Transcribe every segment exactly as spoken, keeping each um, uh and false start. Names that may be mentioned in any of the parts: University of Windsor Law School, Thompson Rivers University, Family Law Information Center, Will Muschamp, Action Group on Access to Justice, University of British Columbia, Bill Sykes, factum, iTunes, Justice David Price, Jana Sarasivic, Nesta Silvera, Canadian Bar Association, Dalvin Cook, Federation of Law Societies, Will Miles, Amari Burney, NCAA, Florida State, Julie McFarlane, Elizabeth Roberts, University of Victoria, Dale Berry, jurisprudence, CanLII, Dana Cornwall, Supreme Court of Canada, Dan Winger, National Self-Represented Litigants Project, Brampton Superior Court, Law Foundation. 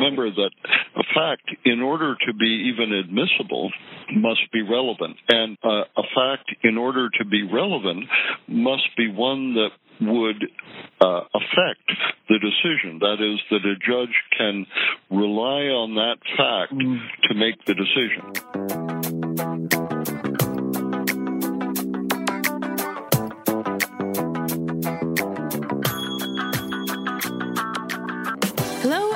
remember that a fact, in order to be even admissible, must be relevant. And uh, a fact, in order to be relevant, must be one that would uh, affect the decision. That is, that a judge can rely on that fact mm. to make the decision.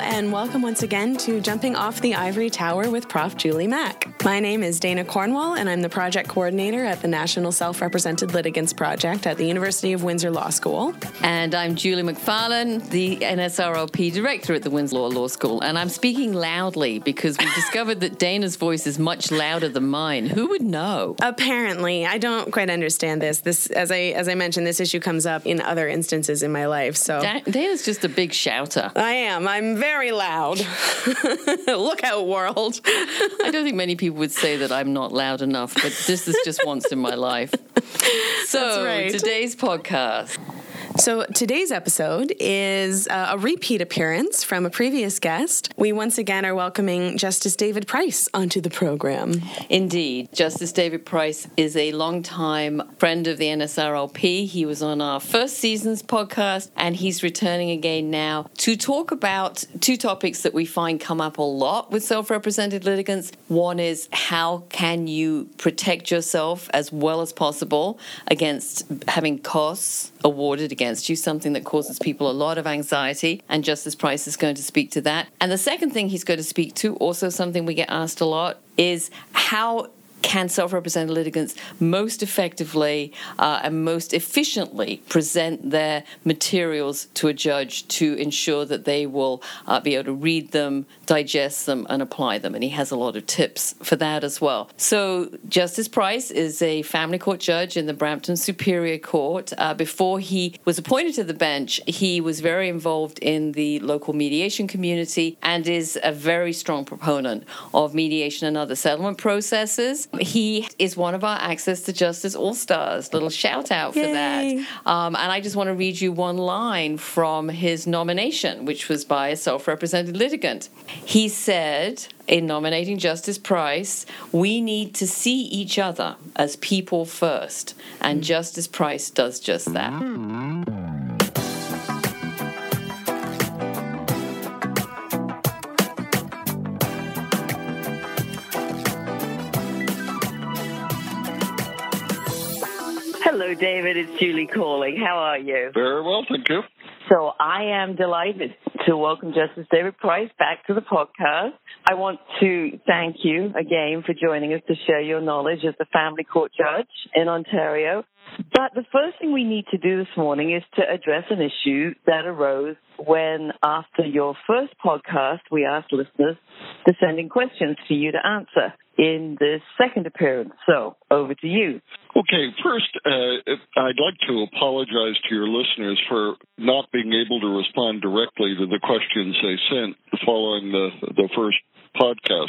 And welcome once again to Jumping Off the Ivory Tower with Professor Julie Mack. My name is Dana Cornwall, and I'm the project coordinator at the National Self-Represented Litigants Project at the University of Windsor Law School. And I'm Julie McFarlane, the N S R L P director at the Windsor Law School. And I'm speaking loudly because we discovered that Dana's voice is much louder than mine. Who would know? Apparently. I don't quite understand this. This, as I as I mentioned, this issue comes up in other instances in my life. So da- Dana's just a big shouter. I am. I'm very loud. Look out, world. I don't think many people would say that I'm not loud enough, but this is just once in my life. So, that's right. Today's podcast. So today's episode is uh, a repeat appearance from a previous guest. We once again are welcoming Justice David Price onto the program. Indeed. Justice David Price is a longtime friend of the N S R L P. He was on our first season's podcast, and he's returning again now to talk about two topics that we find come up a lot with self-represented litigants. One is how can you protect yourself as well as possible against having costs awarded against you, something that causes people a lot of anxiety, and Justice Price is going to speak to that. And the second thing he's going to speak to, also something we get asked a lot, is how can self-represented litigants most effectively uh, and most efficiently present their materials to a judge to ensure that they will uh, be able to read them, digest them, and apply them. And he has a lot of tips for that as well. So Justice Price is a family court judge in the Brampton Superior Court. Uh, before he was appointed to the bench, he was very involved in the local mediation community and is a very strong proponent of mediation and other settlement processes. He is one of our Access to Justice All-Stars. Little shout out for Yay. that. Um, and I just want to read you one line from his nomination, which was by a self-represented litigant. He said, in nominating Justice Price, we need to see each other as people first. And Justice Price does just that. Hello, David. It's Julie calling. How are you? Very well, thank you. So I am delighted to welcome Justice David Price back to the podcast. I want to thank you again for joining us to share your knowledge as a family court judge in Ontario. But the first thing we need to do this morning is to address an issue that arose when, after your first podcast, we asked listeners to send in questions for you to answer in this second appearance. So, over to you. Okay, first, uh, I'd like to apologize to your listeners for not being able to respond directly to the questions they sent following the, the first podcast.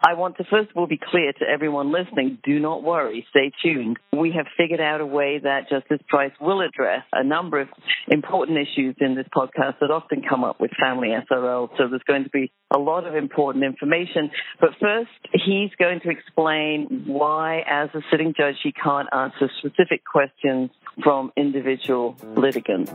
I want to first of all be clear to everyone listening, do not worry, stay tuned. We have figured out a way that Justice Price will address a number of important issues in this podcast that often come up with family S R L, so there's going to be a lot of important information. But first, he's going to explain why, as a sitting judge, he can't answer specific questions from individual litigants.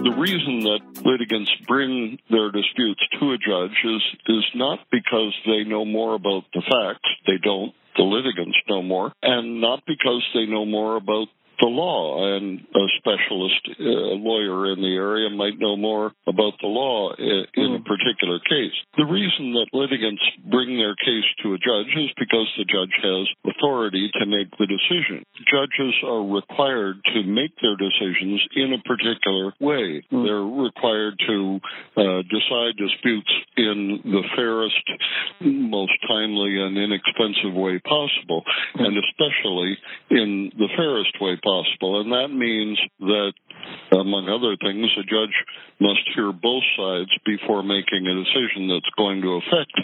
The reason that litigants bring their disputes to a judge is, is not because they know more about the facts. They don't. The litigants know more. And not because they know more about the law. And a specialist uh, lawyer in the area might know more about the law in, in a particular case. The reason that litigants bring their case to a judge is because the judge has authority to make the decision. Judges are required to make their decisions in a particular way. Mm. They're required to uh, decide disputes in the fairest, most timely, and inexpensive way possible, and especially in the fairest way possible. Possible. And that means that, among other things, a judge must hear both sides before making a decision that's going to affect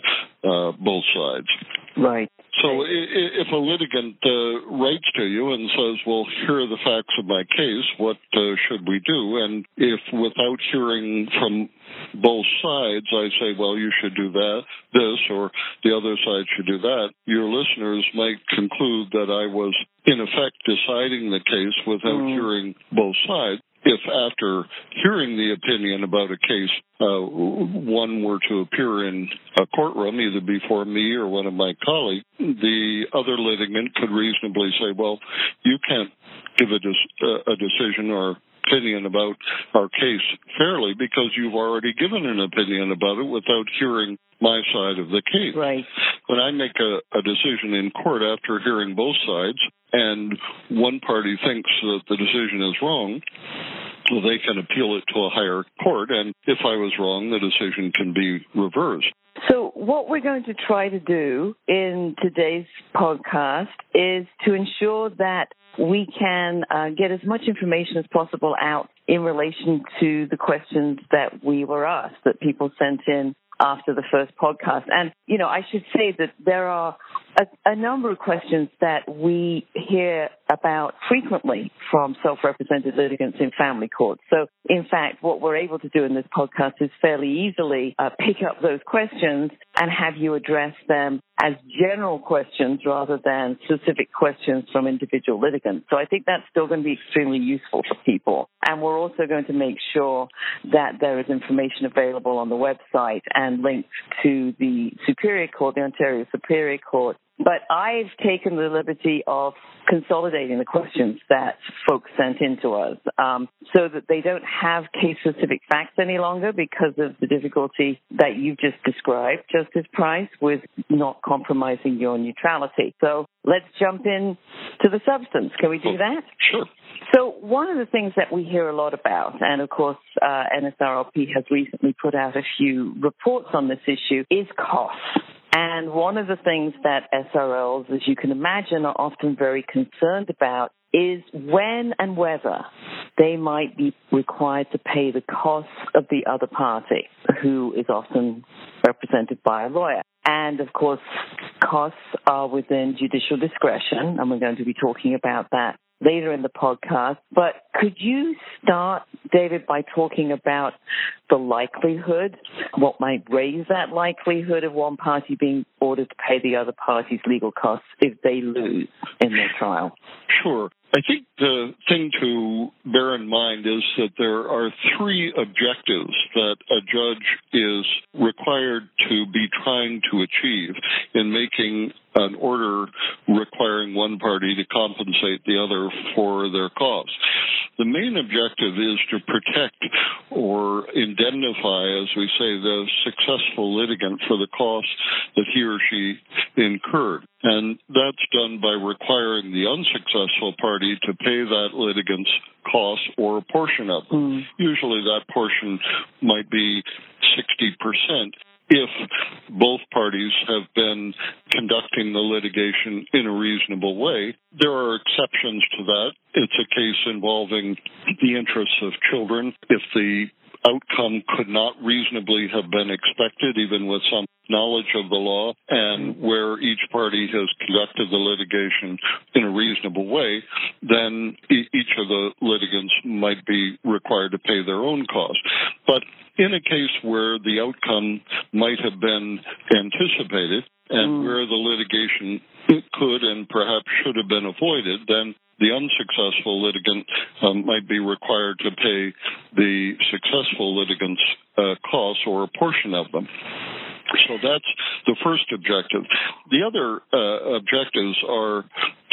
uh, both sides. Right. So if a litigant uh, writes to you and says, well, here are the facts of my case, what uh, should we do? And if without hearing from both sides, I say, well, you should do that, this, or the other side should do that, your listeners might conclude that I was, in effect, deciding the case without mm. hearing both sides. If after hearing the opinion about a case, uh, one were to appear in a courtroom, either before me or one of my colleagues, the other litigant could reasonably say, well, you can't give a, de- a decision or opinion about our case fairly because you've already given an opinion about it without hearing my side of the case. Right. When I make a, a decision in court after hearing both sides and one party thinks that the decision is wrong, well, they can appeal it to a higher court, and if I was wrong, the decision can be reversed. So what we're going to try to do in today's podcast is to ensure that we can uh, get as much information as possible out in relation to the questions that we were asked, that people sent in after the first podcast. And, you know, I should say that there are a, a number of questions that we hear about frequently from self-represented litigants in family courts. So, in fact, what we're able to do in this podcast is fairly easily uh, pick up those questions and have you address them as general questions rather than specific questions from individual litigants. So I think that's still going to be extremely useful for people. And we're also going to make sure that there is information available on the website and links to the Superior Court, the Ontario Superior Court. But I've taken the liberty of consolidating the questions that folks sent in to us um, so that they don't have case-specific facts any longer because of the difficulty that you've just described, Justice Price, with not compromising your neutrality. So let's jump in to the substance. Can we do that? Sure. So one of the things that we hear a lot about, and of course uh, N S R L P has recently put out a few reports on this issue, is costs. And one of the things that S R Ls, as you can imagine, are often very concerned about is when and whether they might be required to pay the costs of the other party, who is often represented by a lawyer. And, of course, costs are within judicial discretion, and we're going to be talking about that later in the podcast. But could you start, David, by talking about the likelihood, what might raise that likelihood of one party being ordered to pay the other party's legal costs if they lose in their trial? Sure. I think the thing to bear in mind is that there are three objectives that a judge is required to be trying to achieve in making an order requiring one party to compensate the other for their costs. The main objective is to protect or indemnify, as we say, the successful litigant for the costs that he or she incurred. And that's done by requiring the unsuccessful party to pay that litigant's costs or a portion of them. Mm. Usually that portion might be sixty percent. If both parties have been conducting the litigation in a reasonable way. There are exceptions to that. It's a case involving the interests of children. If the outcome could not reasonably have been expected, even with some knowledge of the law, and where each party has conducted the litigation in a reasonable way, then each of the litigants might be required to pay their own costs. But in a case where the outcome might have been anticipated and where the litigation could and perhaps should have been avoided, then the unsuccessful litigant um, might be required to pay the successful litigant's uh, costs or a portion of them. So that's the first objective. The other uh, objectives are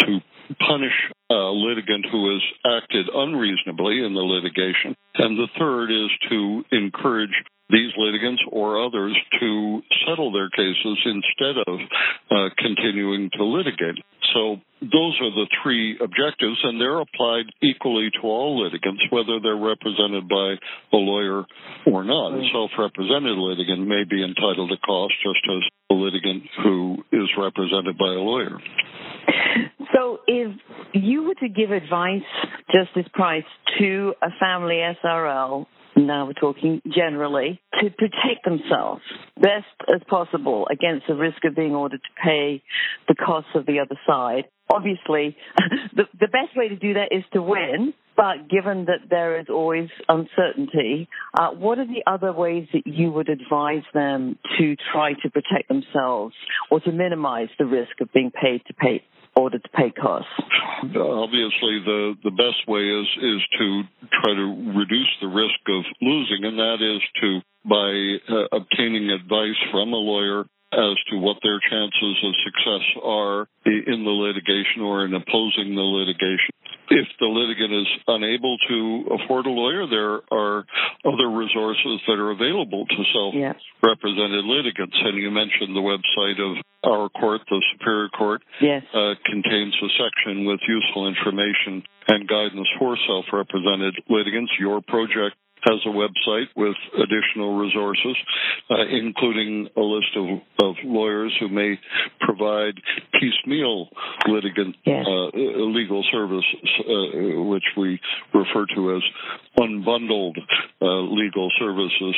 to punish a litigant who has acted unreasonably in the litigation. And the third is to encourage these litigants or others to settle their cases instead of uh, continuing to litigate. So those are the three objectives, and they're applied equally to all litigants, whether they're represented by a lawyer or not. A self-represented litigant may be entitled to costs just as a litigant who is represented by a lawyer. So if you were to give advice, Justice Price, to a family S R L, now we're talking generally, to protect themselves best as possible against the risk of being ordered to pay the costs of the other side. Obviously, the, the best way to do that is to win, But given that there is always uncertainty, uh, what are the other ways that you would advise them to try to protect themselves or to minimize the risk of being paid to pay order to pay costs? Obviously, the, the best way is, is to try to reduce the risk of losing, and that is to by uh, obtaining advice from a lawyer as to what their chances of success are in the litigation or in opposing the litigation. If the litigant is unable to afford a lawyer, there are other resources that are available to self-represented yes. litigants. And you mentioned the website of our court, the Superior Court, yes. uh, contains a section with useful information and guidance for self-represented litigants. Your project has a website with additional resources, uh, including a list of, of lawyers who may provide piecemeal litigant yes. uh, legal service, uh, which we refer to as unbundled uh, legal services.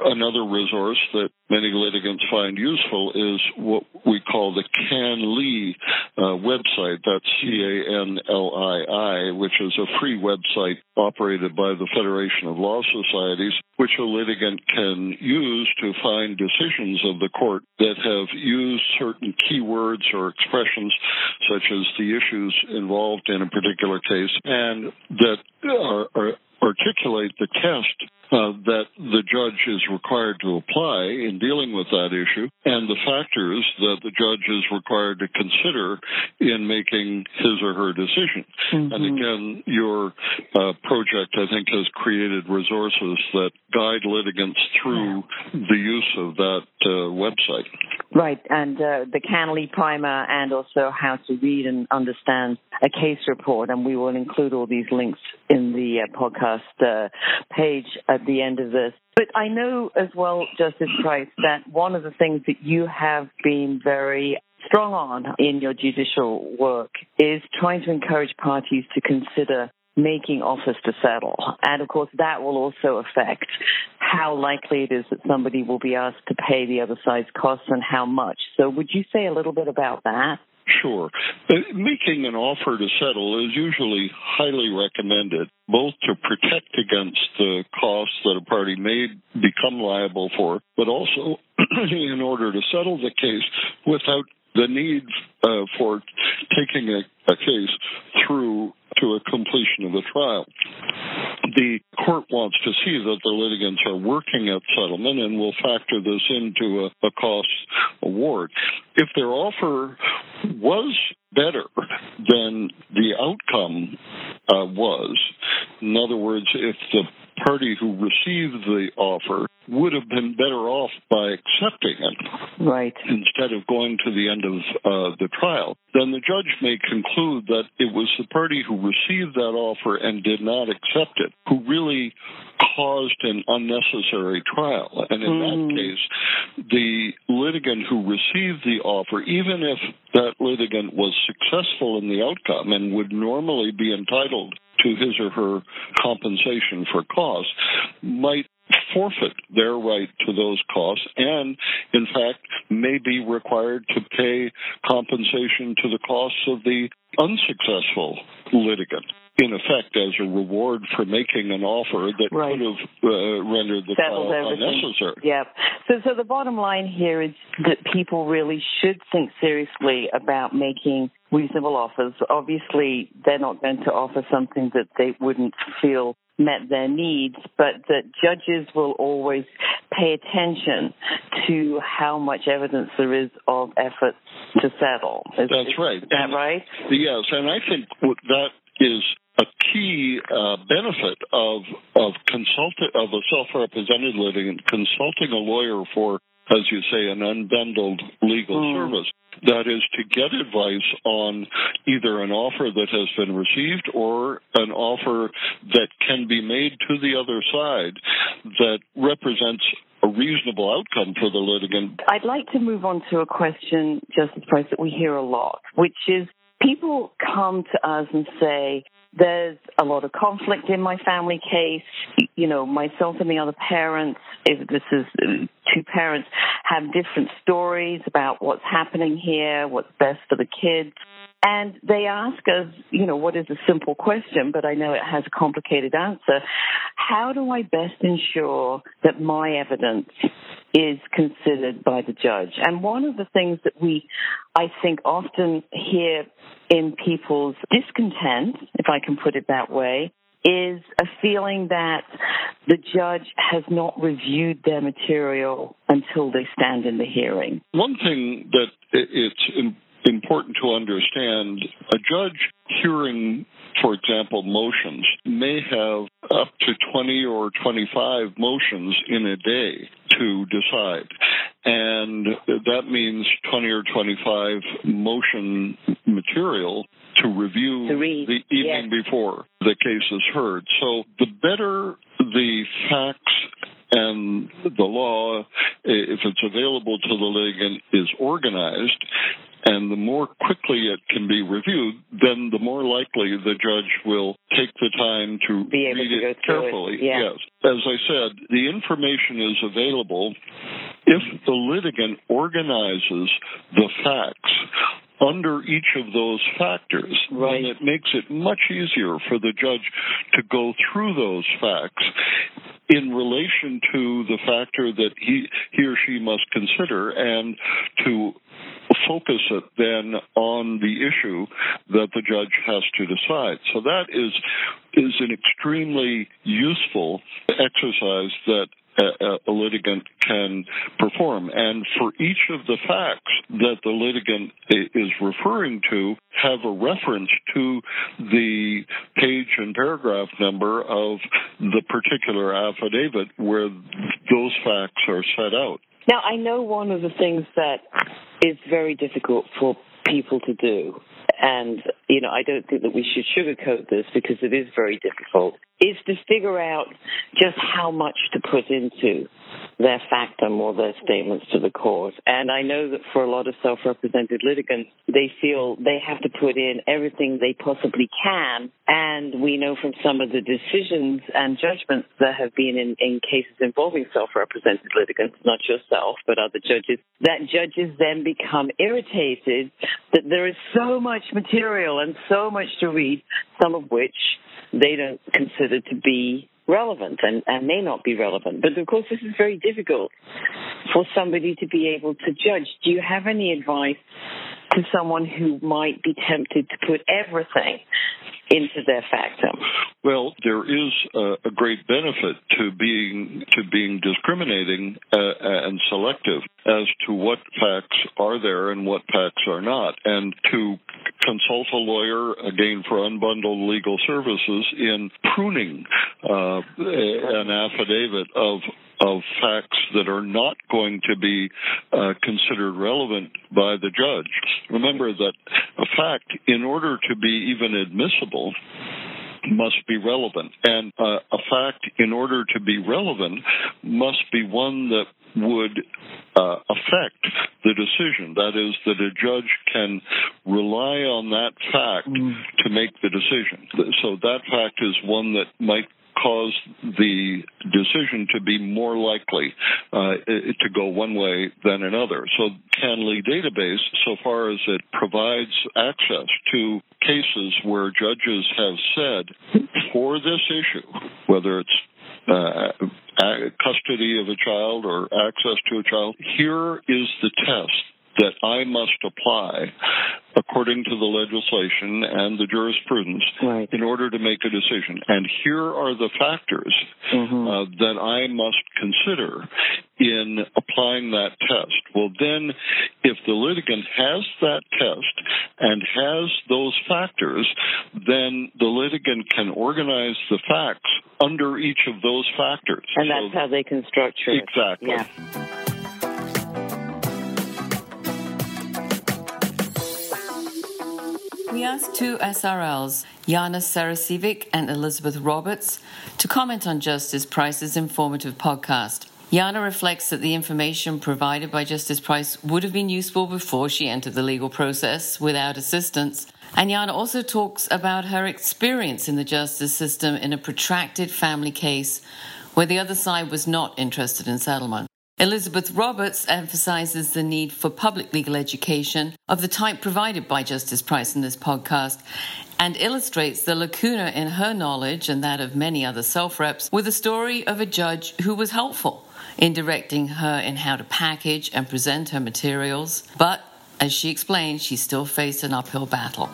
Another resource that many litigants find useful is what we call the CanLII uh, website. That's C A N L I I, which is a free website operated by the Federation of Law Societies, which a litigant can use to find decisions of the court that have used certain keywords or expressions, such as the issues involved in a particular case, and that are, are articulate the test uh, that the judge is required to apply in dealing with that issue and the factors that the judge is required to consider in making his or her decision. Mm-hmm. And again, your uh, project, I think, has created resources that guide litigants through the use of that uh, website. Right, and uh, the CanLII primer and also how to read and understand a case report, and we will include all these links in the uh, podcast uh, page at the end of this. But I know as well, Justice Price, that one of the things that you have been very strong on in your judicial work is trying to encourage parties to consider making offers to settle. And of course, that will also affect how likely it is that somebody will be asked to pay the other side's costs and how much. So would you say a little bit about that? Sure. Making an offer to settle is usually highly recommended, both to protect against the costs that a party may become liable for, but also in order to settle the case without the need uh, for taking a, a case through to a completion of the trial. The court wants to see that the litigants are working at settlement and will factor this into a, a cost award. If their offer was better than the outcome uh, was, in other words, if the party who received the offer would have been better off by accepting it right. instead of going to the end of uh, the trial, then the judge may conclude that it was the party who received that offer and did not accept it who really caused an unnecessary trial. And in mm. that case, the litigant who received the offer, even if that litigant was successful in the outcome and would normally be entitled to his or her compensation for costs, might forfeit their right to those costs and, in fact, may be required to pay compensation to the costs of the unsuccessful litigant, in effect, as a reward for making an offer that right. could have uh, rendered the trial unnecessary. Yeah. So, so the bottom line here is that people really should think seriously about making reasonable offers. Obviously, they're not going to offer something that they wouldn't feel met their needs, but that judges will always pay attention to how much evidence there is of efforts to settle. Is, That's is, right. Is that and, right? Yes, and I think that is a key uh, benefit of of consult- of a self-represented litigant consulting a lawyer for, as you say, an unbundled legal mm. service. That is to get advice on either an offer that has been received or an offer that can be made to the other side that represents a reasonable outcome for the litigant. I'd like to move on to a question, Justice Price, that we hear a lot, which is people come to us and say, There's a lot of conflict in my family case. You know, myself and the other parents, if this is two parents, have different stories about what's happening here, what's best for the kids. And they ask us, you know, what is a simple question, but I know it has a complicated answer. How do I best ensure that my evidence is considered by the judge? And one of the things that we, I think, often hear in people's discontent, if I can put it that way, is a feeling that the judge has not reviewed their material until they stand in the hearing. One thing that it's important to understand, a judge hearing, for example, motions, may have up to twenty or twenty-five motions in a day to decide. And that means twenty or twenty-five motion material to review to read. the evening yes. before the case is heard. So the better the facts and the law, if it's available to the litigant, is organized, and the more quickly it can be reviewed, then the more likely the judge will take the time to be able read to go it carefully. It. Yeah. Yes. As I said, the information is available. If the litigant organizes the facts under each of those factors, right, then it makes it much easier for the judge to go through those facts in relation to the factor that he, he or she must consider, and to focus it then on the issue that the judge has to decide. So that is is an extremely useful exercise that a, a litigant can perform. And for each of the facts that the litigant is referring to, have a reference to the page and paragraph number of the particular affidavit where those facts are set out. Now, I know one of the things that is very difficult for people to do, and, you know, I don't think that we should sugarcoat this because it is very difficult, is to figure out just how much to put into their factum or their statements to the court. And I know that for a lot of self-represented litigants, they feel they have to put in everything they possibly can. And we know from some of the decisions and judgments that have been in, in cases involving self-represented litigants, not yourself, but other judges, that judges then become irritated that there is so much material and so much to read, some of which they don't consider to be relevant and, and may not be relevant. But, of course, this is very difficult for somebody to be able to judge. Do you have any advice to someone who might be tempted to put everything into their factum? Well, there is a, a great benefit to being to being discriminating uh, and selective as to what facts are there and what facts are not, and to consult a lawyer, again, for unbundled legal services in pruning uh, an affidavit of of facts that are not going to be uh, considered relevant by the judge. Remember that a fact, in order to be even admissible, must be relevant. And uh, a fact, in order to be relevant, must be one that would uh, affect the decision. That is, that a judge can rely on that fact mm. to make the decision. So that fact is one that might cause the decision to be more likely uh, to go one way than another. So CanLII database, so far as it provides access to cases where judges have said, for this issue, whether it's Uh, custody of a child or access to a child, here is the test that I must apply according to the legislation and the jurisprudence right. in order to make a decision. And here are the factors mm-hmm. uh, that I must consider in applying that test. Well, then, if the litigant has that test and has those factors, then the litigant can organize the facts under each of those factors. And that's so, how they can structure it. Exactly. Yeah. We asked two S R Ls, Jana Sarasivic and Elizabeth Roberts, to comment on Justice Price's informative podcast. Jana reflects that the information provided by Justice Price would have been useful before she entered the legal process without assistance. And Jana also talks about her experience in the justice system in a protracted family case where the other side was not interested in settlement. Elizabeth Roberts emphasizes the need for public legal education of the type provided by Justice Price in this podcast, and illustrates the lacuna in her knowledge and that of many other self-reps with a story of a judge who was helpful in directing her in how to package and present her materials. But, as she explained, she still faced an uphill battle.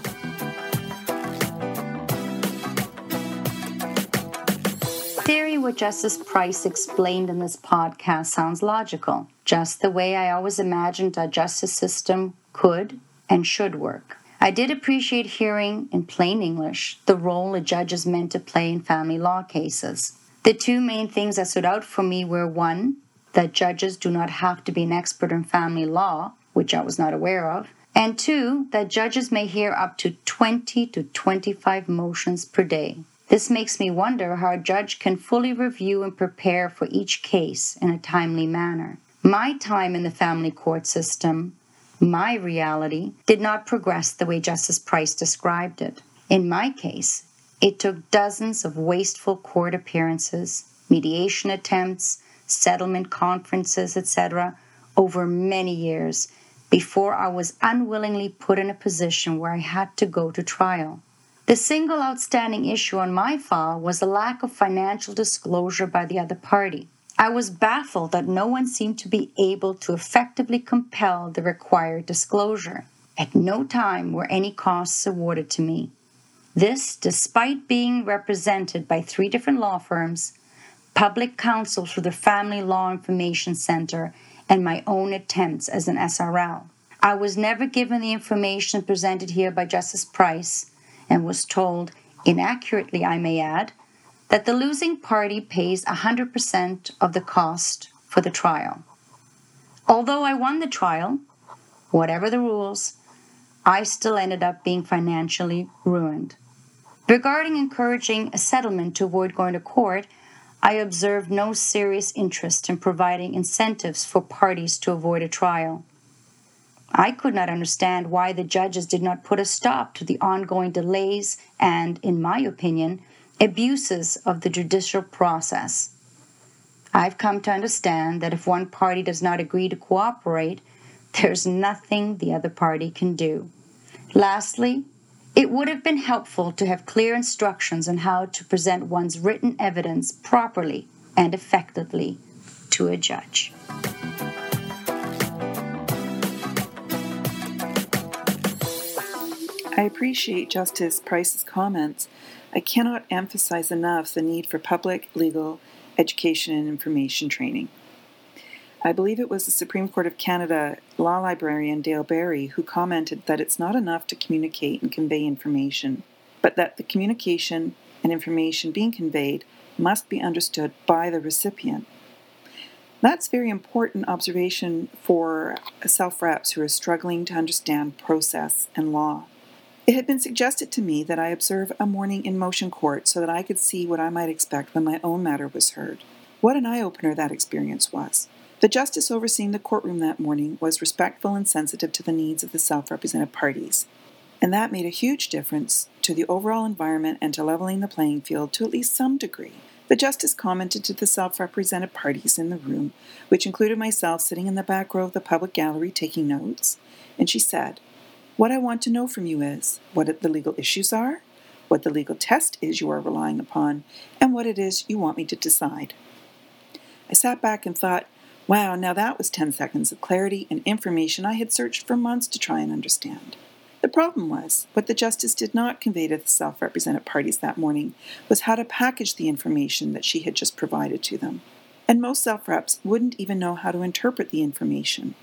In theory, what Justice Price explained in this podcast sounds logical, just the way I always imagined our justice system could and should work. I did appreciate hearing, in plain English, the role a judge is meant to play in family law cases. The two main things that stood out for me were, one, that judges do not have to be an expert in family law, which I was not aware of, and two, that judges may hear up to twenty to twenty-five motions per day. This makes me wonder how a judge can fully review and prepare for each case in a timely manner. My time in the family court system, my reality, did not progress the way Justice Price described it. In my case, it took dozens of wasteful court appearances, mediation attempts, settlement conferences, et cetera, over many years before I was unwillingly put in a position where I had to go to trial. The single outstanding issue on my file was the lack of financial disclosure by the other party. I was baffled that no one seemed to be able to effectively compel the required disclosure. At no time were any costs awarded to me. This, despite being represented by three different law firms, public counsel through the Family Law Information Center, and my own attempts as an S R L. I was never given the information presented here by Justice Price, and was told, inaccurately I may add, that the losing party pays one hundred percent of the cost for the trial. Although I won the trial, whatever the rules, I still ended up being financially ruined. Regarding encouraging a settlement to avoid going to court, I observed no serious interest in providing incentives for parties to avoid a trial. I could not understand why the judges did not put a stop to the ongoing delays and, in my opinion, abuses of the judicial process. I've come to understand that if one party does not agree to cooperate, there's nothing the other party can do. Lastly, it would have been helpful to have clear instructions on how to present one's written evidence properly and effectively to a judge. I appreciate Justice Price's comments. I cannot emphasize enough the need for public legal education and information training. I believe it was the Supreme Court of Canada law librarian Dale Berry who commented that it's not enough to communicate and convey information, but that the communication and information being conveyed must be understood by the recipient. That's a very important observation for self-reps who are struggling to understand process and law. It had been suggested to me that I observe a morning in motion court so that I could see what I might expect when my own matter was heard. What an eye-opener that experience was. The justice overseeing the courtroom that morning was respectful and sensitive to the needs of the self-represented parties, and that made a huge difference to the overall environment and to leveling the playing field to at least some degree. The justice commented to the self-represented parties in the room, which included myself sitting in the back row of the public gallery taking notes, and she said, "What I want to know from you is what the legal issues are, what the legal test is you are relying upon, and what it is you want me to decide." I sat back and thought, wow, now that was ten seconds of clarity and information I had searched for months to try and understand. The problem was, what the justice did not convey to the self-represented parties that morning was how to package the information that she had just provided to them. And most self-reps wouldn't even know how to interpret the information.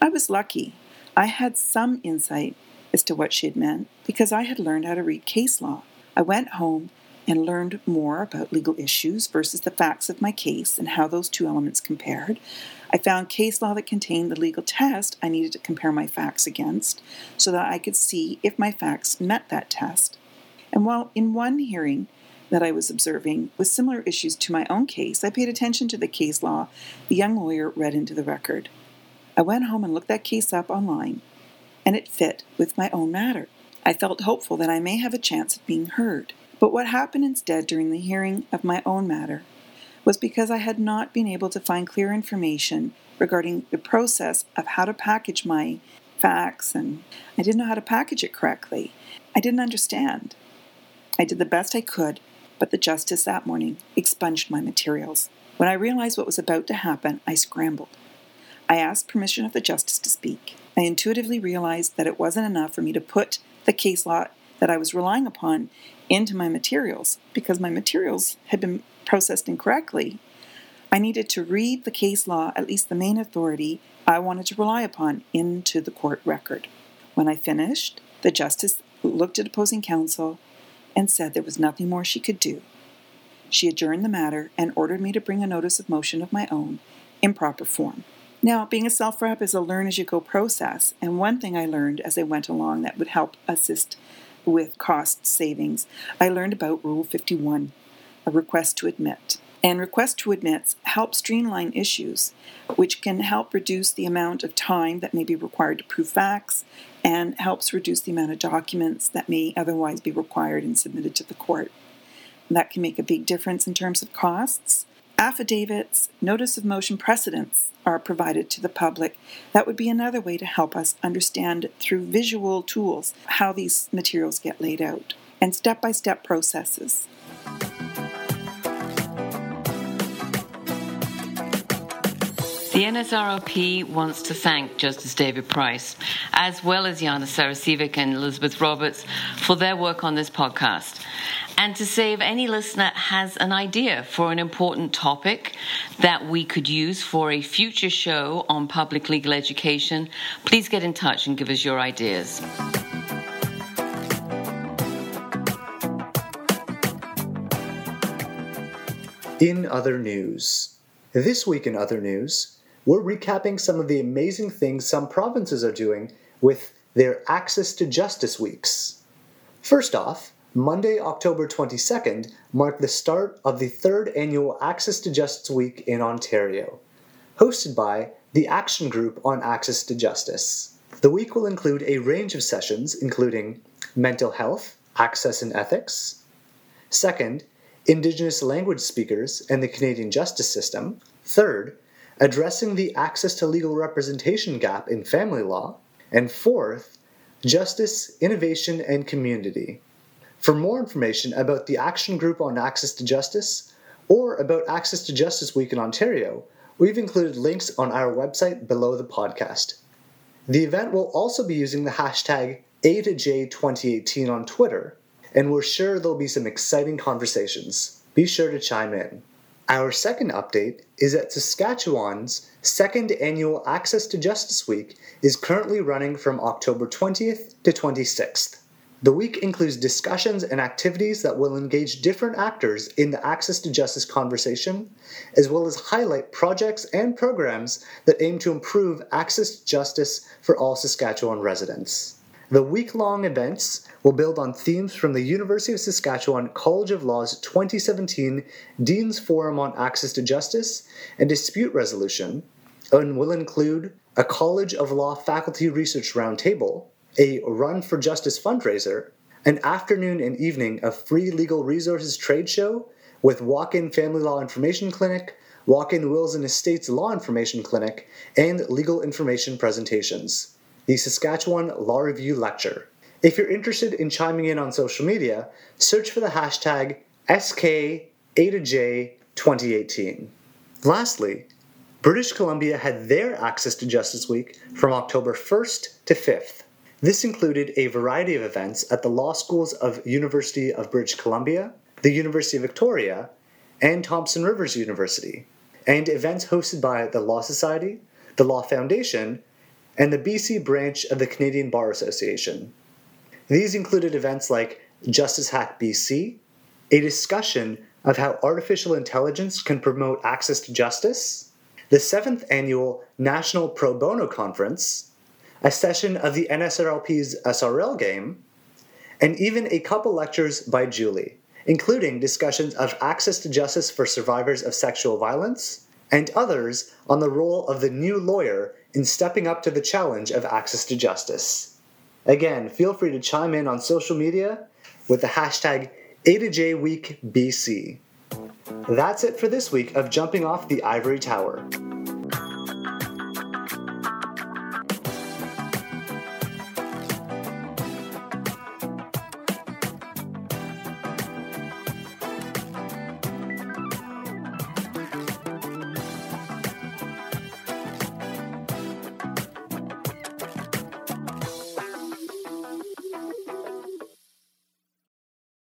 I was lucky. I had some insight as to what she had meant because I had learned how to read case law. I went home and learned more about legal issues versus the facts of my case and how those two elements compared. I found case law that contained the legal test I needed to compare my facts against so that I could see if my facts met that test. And while in one hearing, that I was observing with similar issues to my own case, I paid attention to the case law the young lawyer read into the record. I went home and looked that case up online, and it fit with my own matter. I felt hopeful that I may have a chance of being heard. But what happened instead during the hearing of my own matter was because I had not been able to find clear information regarding the process of how to package my facts, and I didn't know how to package it correctly. I didn't understand. I did the best I could, but the justice that morning expunged my materials. When I realized what was about to happen, I scrambled. I asked permission of the justice to speak. I intuitively realized that it wasn't enough for me to put the case law that I was relying upon into my materials, because my materials had been processed incorrectly. I needed to read the case law, at least the main authority I wanted to rely upon, into the court record. When I finished, the justice looked at opposing counsel and said there was nothing more she could do. She adjourned the matter and ordered me to bring a notice of motion of my own in proper form. Now, being a self-rep is a learn-as-you-go process, and one thing I learned as I went along that would help assist with cost savings, I learned about Rule fifty-one, a request to admit. And request to admits help streamline issues, which can help reduce the amount of time that may be required to prove facts, and helps reduce the amount of documents that may otherwise be required and submitted to the court. And that can make a big difference in terms of costs. Affidavits, notice of motion precedents are provided to the public. That would be another way to help us understand through visual tools how these materials get laid out, and step-by-step processes. The N S R L P wants to thank Justice David Price, as well as Jana Sarasivic and Elizabeth Roberts, for their work on this podcast. And to say if any listener has an idea for an important topic that we could use for a future show on public legal education, please get in touch and give us your ideas. In other news, this week in other news, we're recapping some of the amazing things some provinces are doing with their Access to Justice Weeks. First off, Monday, October twenty-second, marked the start of the third annual Access to Justice Week in Ontario, hosted by the Action Group on Access to Justice. The week will include a range of sessions, including mental health, access and ethics. Second, Indigenous language speakers and the Canadian justice system. Third, addressing the access to legal representation gap in family law. And fourth, justice, innovation, and community. For more information about the Action Group on Access to Justice or about Access to Justice Week in Ontario, we've included links on our website below the podcast. The event will also be using the hashtag A to J twenty eighteen on Twitter, and we're sure there'll be some exciting conversations. Be sure to chime in. Our second update is that Saskatchewan's second annual Access to Justice Week is currently running from October twentieth to twenty-sixth. The week includes discussions and activities that will engage different actors in the access to justice conversation, as well as highlight projects and programs that aim to improve access to justice for all Saskatchewan residents. The week-long events will build on themes from the University of Saskatchewan College of Law's twenty seventeen Dean's Forum on Access to Justice and Dispute Resolution, and will include a College of Law Faculty Research Roundtable, a Run for Justice fundraiser, an afternoon and evening of free legal resources trade show with Walk-In Family Law Information Clinic, Walk-In Wills and Estates Law Information Clinic, and legal information presentations. The Saskatchewan Law Review Lecture. If you're interested in chiming in on social media, search for the hashtag S K A to J twenty eighteen. Lastly, British Columbia had their Access to Justice Week from October first to fifth. This included a variety of events at the law schools of University of British Columbia, the University of Victoria, and Thompson Rivers University, and events hosted by the Law Society, the Law Foundation, and the B C branch of the Canadian Bar Association. These included events like Justice Hack B C, a discussion of how artificial intelligence can promote access to justice, the seventh Annual National Pro Bono Conference, a session of the N S R L P's S R L game, and even a couple lectures by Julie, including discussions of access to justice for survivors of sexual violence, and others on the role of the new lawyer in stepping up to the challenge of access to justice. Again, feel free to chime in on social media with the hashtag A to J Week B C. That's it for this week of Jumping Off the Ivory Tower.